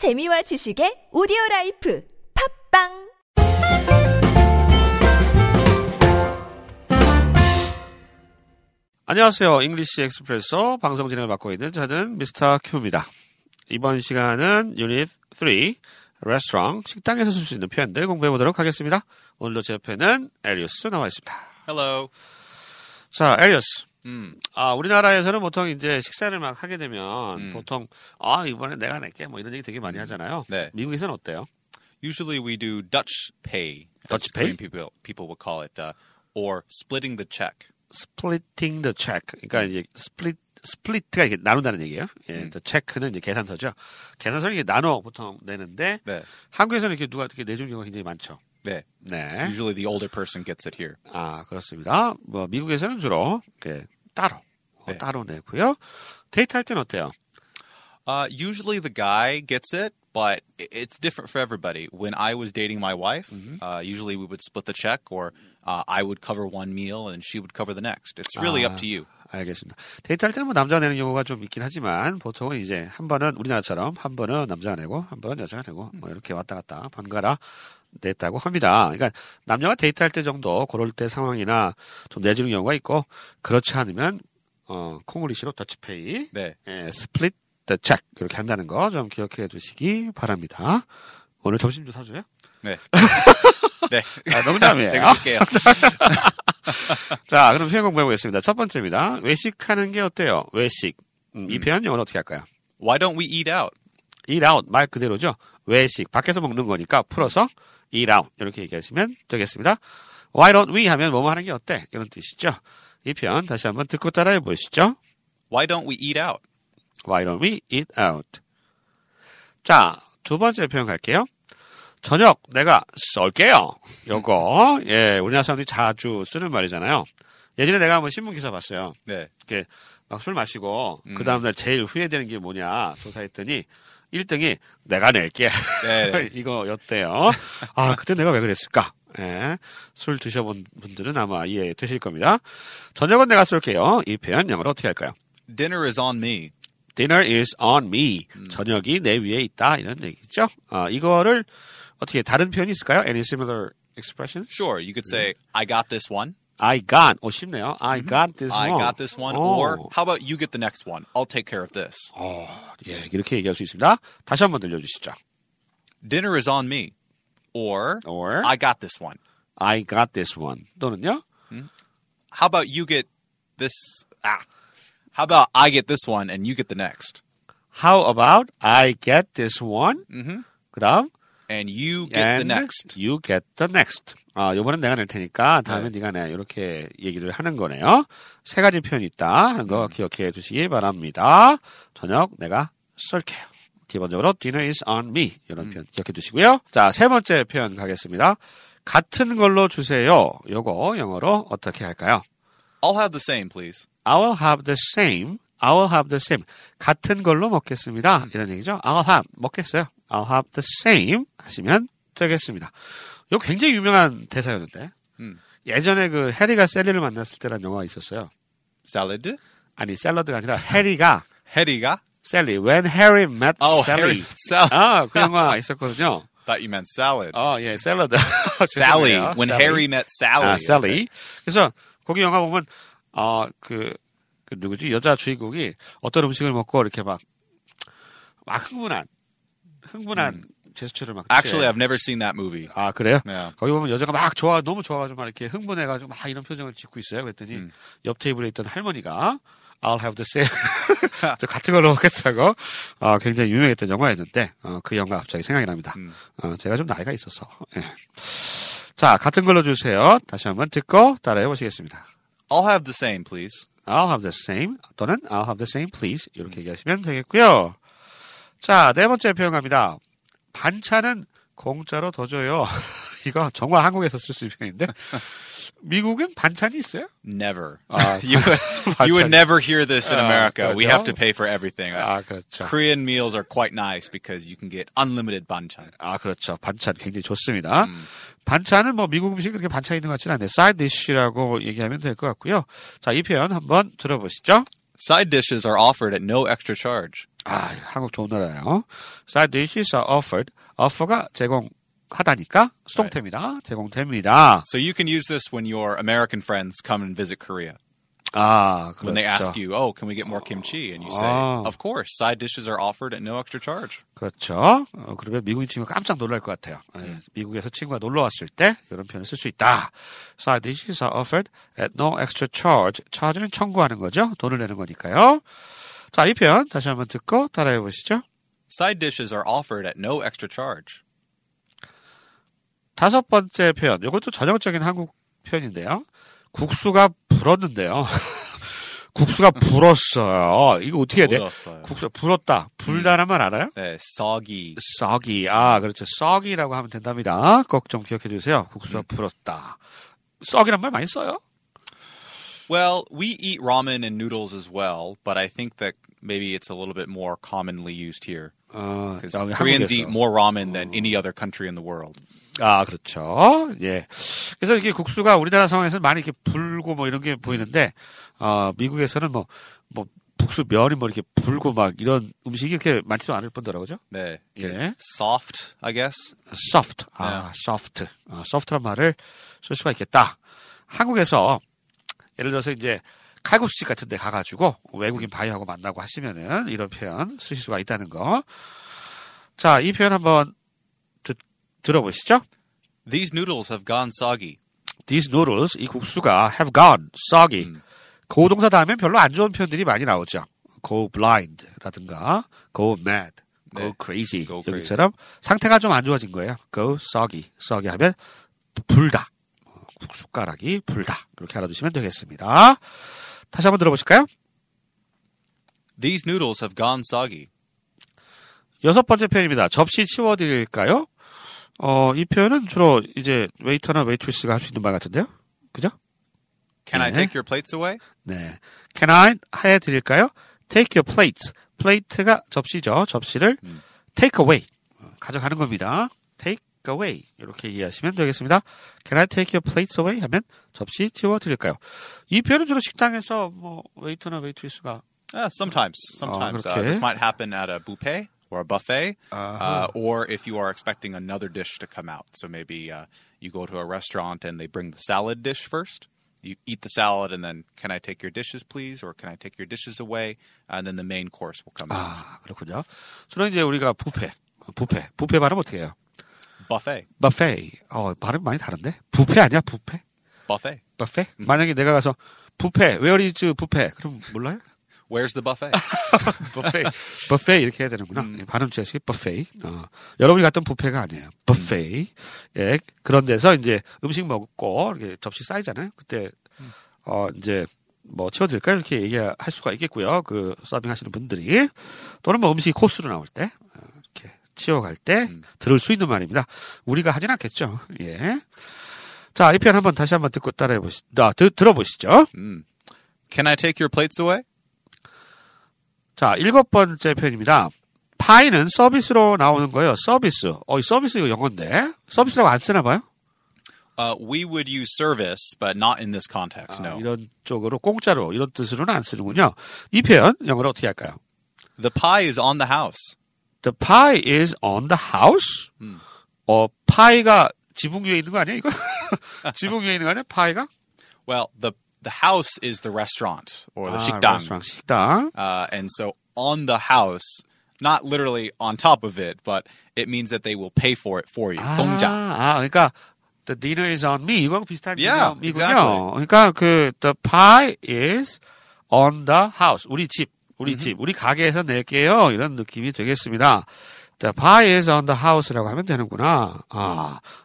재미와 지식의 오디오 라이프 팟빵! 안녕하세요. 잉글리시 엑스프레소 방송 진행을 맡고 있는 저는 미스터 큐입니다. 이번 시간은 유닛 3, 레스토랑, 식당에서 쓸 수 있는 표현들 공부해 보도록 하겠습니다. 오늘도 제 옆에는 에리어스 나와 있습니다. Hello. 자, 에리어스. 우리나라에서는 보통 이제 식사를 막 하게 되면 보통 이번에 내가 낼게 뭐 이런 얘기 되게 많이 하잖아요. 네. 미국에서는 어때요? Usually we do Dutch pay. Dutch pay? People will call it or splitting the check. Splitting the check. 그러니까 이제 split가 이렇게 나눈다는 얘기예요. 예, the check는 이제 계산서죠. 계산서를 이렇게 나눠 보통 내는데 네. 한국에서는 이렇게 누가 이렇게 내주는 경우가 굉장히 많죠. 네. 네. Usually the older person gets it here. 아, 그렇습니다. 뭐 미국에서는 주로 이렇게 따로 네. 따로 내고요. 데이트할 때는 어때요? Usually the guy gets it, but it's different for everybody. When I was dating my wife, usually we would split the check, or I would cover one meal and she would cover the next. It's really up to you. 알겠습니다. 데이트할 때는 뭐 남자가 내는 경우가 좀 있긴 하지만 보통은 이제 한 번은 우리나라처럼 한 번은 남자가 내고 한 번은 여자가 내고 뭐 이렇게 왔다 갔다 번갈아 냈다고 합니다. 그러니까 남녀가 데이트할 때 정도 그럴 때 상황이나 좀 내주는 경우가 있고 그렇지 않으면 콩글리시로 더치페이, 네. 예, 스플릿 the check 이렇게 한다는 거 좀 기억해 주시기 바랍니다. 오늘 점심 좀 사줘요? 네. 네. 아, 농담이에요. 내가 줄게요. 자, 그럼 표현 공부해 보겠습니다. 첫 번째입니다. 외식하는 게 어때요? 외식. 이 표현 영어로 어떻게 할까요? Why don't we eat out? Eat out 말 그대로죠. 외식. 밖에서 먹는 거니까 풀어서 eat out 이렇게 얘기하시면 되겠습니다. Why don't we 하면 뭐뭐 하는 게 어때? 이런 뜻이죠. 이 표현 다시 한번 듣고 따라해 보시죠. Why don't we eat out? Why don't we eat out? 자, 두 번째 표현 갈게요. 저녁 내가 쏠게요. 요거 예, 우리나라 사람들이 자주 쓰는 말이잖아요. 예전에 내가 한번 신문 기사 봤어요. 네. 이렇게 막 술 마시고 그 다음 날 제일 후회되는 게 뭐냐 조사했더니 1등이 내가 낼게. 이거였대요. 아, 그때 내가 왜 그랬을까? 예. 술 드셔본 분들은 아마 이해되실 겁니다. 저녁은 내가 쏠게요. 이 표현 영어로 어떻게 할까요? Dinner is on me. Dinner is on me. 저녁이 내 위에 있다. 이런 얘기죠. 이거를 어떻게 다른 표현이 있을까요? Any similar expression? Sure. You could say, I got this one. I got. 오, 쉽네요. I got this one. I got this one. 오. Or how about you get the next one? I'll take care of this. 오, 예, 이렇게 얘기할 수 있습니다. 다시 한번 들려주시죠. Dinner is on me. Or I got this one. I got this one. 또는요? How about you get this... How about I get this one and you get the next? How about I get this one? 그다음 and you get the next. You get the next. 아, 요번엔 내가 낼 테니까 다음에 네가 내. 이렇게 얘기를 하는 거네요. 세 가지 표현이 있다 하는 거 기억해 주시기 바랍니다. 저녁 내가 쏠게요. 기본적으로 dinner is on me 이런 표현 기억해 주시고요. 자, 세 번째 표현 가겠습니다. 같은 걸로 주세요. 요거 영어로 어떻게 할까요? I'll have the same, please. I will have the same. 같은 걸로 먹겠습니다. 이런 얘기죠. 먹겠어요. I'll have the same 하시면 되겠습니다. 이거 굉장히 유명한 대사였는데 예전에 그 해리가 셀리를 만났을 때라는 영화가 있었어요. 샐러드? 아니, 샐러드가 아니라 해리가? 셀리. When Harry Met Sally. 그 영화 있었거든요. Thought you meant salad. 예, 샐러드. Sally. When Sally. Harry Met Sally. 아, Sally. Okay. 그래서 거기 영화 보면 그 누구지? 여자 주인공이 어떤 음식을 먹고 이렇게 막 흥분한 제스처를 막 Actually, I've never seen that movie. 아, 그래요? Yeah. 거기 보면 여자가 막 너무 좋아가지고 막 이렇게 흥분해가지고 막 이런 표정을 짓고 있어요. 그랬더니 옆 테이블에 있던 할머니가 I'll have the same. 저 같은 걸로 먹겠다고. 굉장히 유명했던 영화였는데 그 영화 갑자기 생각이 납니다. 제가 좀 나이가 있어서. 예. 자, 같은 걸로 주세요. 다시 한번 듣고 따라해 보시겠습니다. I'll have the same, please. I'll have the same 또는 I'll have the same, please. 이렇게 얘기하시면 되겠고요. 자, 네 번째 표현 갑니다. 반찬은 공짜로 더 줘요. 이거 정말 한국에서 쓸 수 있는 표현인데 미국은 반찬이 있어요? Never. You would never hear this in America. 그렇죠? We have to pay for everything. 그렇죠. Korean meals are quite nice because you can get unlimited 반찬. 아, 그렇죠. 반찬 굉장히 좋습니다. 반찬은 뭐 미국 음식 그렇게 반찬 있는 것 같지는 않네요. Side dish라고 얘기하면 될 것 같고요. 자, 이 표현 한번 들어보시죠. Side dishes are offered at no extra charge. 아, 한국 좋은 나라예요. Side dishes are offered. offer가 제공하다니까 수동태입니다. 제공됩니다. So you can use this when your American friends come and visit Korea. 아, 그렇죠. When they ask you, oh, can we get more kimchi? And you say, of course, side dishes are offered at no extra charge. 그렇죠. 그러면 미국인 친구가 깜짝 놀랄 것 같아요. 미국에서 친구가 놀러 왔을 때 이런 표현을 쓸 수 있다. Side dishes are offered at no extra charge. charge는 청구하는 거죠. 돈을 내는 거니까요. 자, 이 표현 다시 한번 듣고 따라해 보시죠. Side dishes are offered at no extra charge. 다섯 번째 표현. 이것도 전형적인 한국 표현인데요. 국수가 불었는데요. 국수가 불었어요. 이거 어떻게 해야 돼? 국수 불었다. 불다란 말 알아요? 네, soggy. soggy. 아, 그렇죠. soggy라고 하면 된답니다. 꼭 좀 기억해 주세요. 국수가 불었다. soggy란 말 많이 써요? Well, we eat ramen and noodles as well, but I think that maybe it's a little bit more commonly used here. Because Koreans eat more ramen than any other country in the world. 아, 그렇죠. 예. 그래서 이게 국수가 우리나라 상황에서는 많이 이렇게 불고 뭐 이런 게 보이는데, 미국에서는 뭐, 국수 면이 뭐 이렇게 불고 막 이런 음식이 이렇게 많지도 않을 뿐더러, 그죠? 네. 예. soft, I guess. soft. 아, yeah. soft. soft란 말을 쓸 수가 있겠다. 한국에서, 예를 들어서 이제, 칼국수집 같은 데 가가지고, 외국인 바이하고 만나고 하시면은, 이런 표현 쓰실 수가 있다는 거. 자, 이 표현 한번, 들어보시죠. These noodles have gone soggy. These noodles, 이 국수가 have gone soggy. 고동사 다음엔 별로 안 좋은 표현들이 많이 나오죠. Go blind라든가 go mad, 네. go crazy. Go 여기처럼 crazy. 상태가 좀 안 좋아진 거예요. Go soggy. soggy 하면 불다. 국숟가락이 불다. 그렇게 알아두시면 되겠습니다. 다시 한번 들어보실까요? These noodles have gone soggy. 여섯 번째 표현입니다. 접시 치워드릴까요? 이 표현은 주로 이제 웨이터나 웨이트리스가 할 수 있는 말 같은데요. 그죠? Can 네. I take your plates away? 네. Can I 해 드릴까요? Take your plates. 플레이트가 접시죠. 접시를 take away. 가져가는 겁니다. Take away. 이렇게 이해하시면 되겠습니다. Can I take your plates away? 하면 접시 치워 드릴까요? 이 표현은 주로 식당에서 뭐 웨이터나 웨이트리스가 sometimes this might happen at a buffet. or a buffet, or if you are expecting another dish to come out. So maybe you go to a restaurant and they bring the salad dish first. You eat the salad and then, can I take your dishes, please? Or can I take your dishes away? And then the main course will come out. 아, 그렇군요. 주로 이제 우리가 부페 발음 어떻게 해요? Buffet. 발음 많이 다른데? 부페 아니야, 부페? Buffet? 만약에 내가 가서, 부페, where is buffet? 그럼 몰라요? Where's the buffet? buffet 이렇게 해야 되는구나. 발음 자식이 buffet. 여러분이 갔던 뷔페가 아니에요. buffet. 예, 그런 데서 이제 음식 먹고 이렇게 접시 쌓이잖아요. 그때 이제 뭐 치워드릴까요? 이렇게 얘기할 수가 있겠고요. 그 서빙하시는 분들이 또는 뭐 음식이 코스로 나올 때 이렇게 치워갈 때 들을 수 있는 말입니다. 우리가 하진 않겠죠. 예. 자, 이 표현 한번 다시 한번 듣고 따라해 보시. 들어보시죠. Can I take your plates away? 자, 일곱 번째 표현입니다. 파이는 서비스로 나오는 거예요. 서비스. 이 서비스 이거 영어인데. 서비스라고 안 쓰나 봐요? We would use service, but not in this context, no. 이런 쪽으로 공짜로 이런 뜻으로는 안 쓰는군요. 이 표현 영어로 어떻게 할까요? The pie is on the house. The pie is on the house? 파이가 지붕 위에 있는 거 아니야? 이거? 지붕 위에 있는 거 아니야? 파이가? Well, The house is the restaurant, or the 식당. And so on the house, not literally on top of it, but it means that they will pay for it for you. 동작. 그러니까 the dinner is on me. 이거랑 비슷한 개념이군요. Yeah, exactly. 그러니까 the pie is on the house. 우리 집, 우리 가게에서 낼게요. 이런 느낌이 되겠습니다. The pie is on the house라고 하면 되는구나.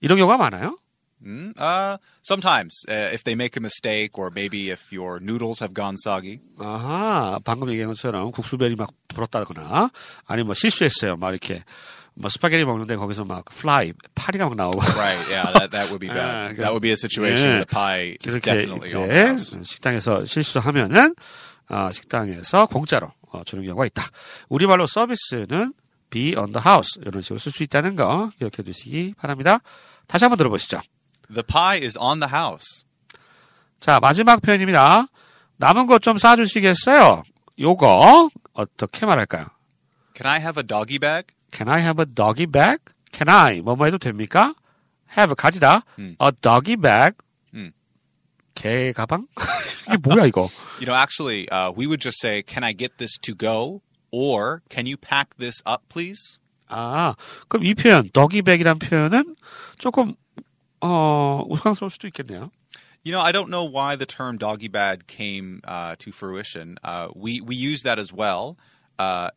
이런 경우가 많아요? Sometimes, if they make a mistake, or maybe if your noodles have gone soggy. 방금 얘기한 것처럼 국수면이 막 불었다거나, 아니 뭐 실수했어요. 막 이렇게 뭐 스파게티 먹는데 거기서 막 파리가 막 나오고. Right, yeah, that would be bad. That would be a situation where the pie is definitely on the house. 식당에서 실수하면은 식당에서 공짜로 주는 경우가 있다. 우리말로 서비스는 be on the house 이런 식으로 쓸 수 있다는 거 기억해 두시기 바랍니다. 다시 한번 들어보시죠. The pie is on the house. 자, 마지막 표현입니다. 남은 것 좀 싸주시겠어요? 요거 어떻게 말할까요? Can I have a doggy bag? Can I have a doggy bag? Can I? 뭐뭐 해도 됩니까? have, 가지다. A doggy bag. 개 가방? 이게 뭐야, 이거? You know, actually, we would just say, can I get this to go? Or, can you pack this up, please? 아, 그럼 이 표현, doggy bag이란 표현은 조금, 우스꽝스러울 수도 있겠네요. You know, I don't know why the term doggy bag came to fruition. We use that as well.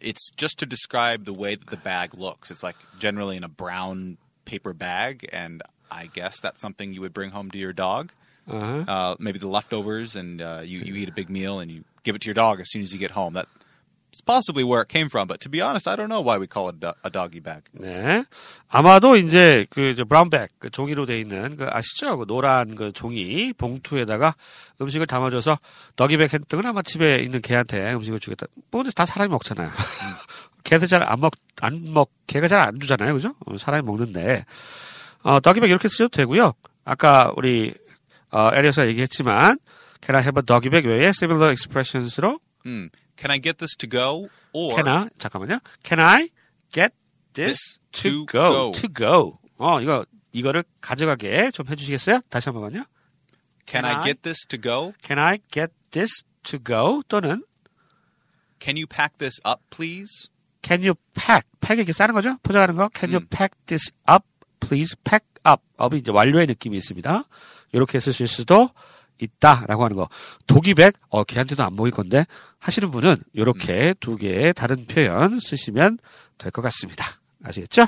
It's just to describe the way that the bag looks. It's like generally in a brown paper bag, and I guess that's something you would bring home to your dog. Uh-huh. Maybe the leftovers, and you eat a big meal, and you give it to your dog as soon as you get home. That's possibly where it came from, but to be honest, I don't know why we call it a doggy bag. 네, 아마도 이제 그 브라운 백, 그 종이로 돼 있는 그 아시죠? 그 노란 그 종이 봉투에다가 음식을 담아줘서 더기백 했던 아마 집에 있는 개한테 음식을 주겠다. 근데 다 사람이 먹잖아요. 개도 잘 개가 잘 안 주잖아요, 그죠? 사람이 먹는데 더기백 이렇게 쓰셔도 되고요. 아까 우리 에리에서 얘기했지만 Can I have a doggy bag 외에 similar expressions로 Can I get this to go? Or Can I get this to go? To go. 이거를 가져가게 좀 해주시겠어요? 다시 한 번만요. Can I get this to go? Can I get this to go? 또는 Can you pack this up, please? Can you pack? pack 이렇게 싸는 거죠? 포장하는 거. Can you pack this up, please? Pack up. up이 이제 완료의 느낌이 있습니다. 이렇게 쓰실 수도 있다라고 하는 거. 도기백, 걔한테도 안 먹일 건데 하시는 분은 이렇게 두 개의 다른 표현 쓰시면 될 것 같습니다. 아시겠죠?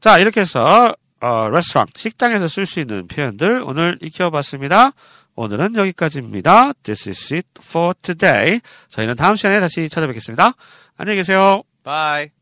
자, 이렇게 해서 레스토랑, 식당에서 쓸 수 있는 표현들 오늘 익혀봤습니다. 오늘은 여기까지입니다. This is it for today. 저희는 다음 시간에 다시 찾아뵙겠습니다. 안녕히 계세요. Bye.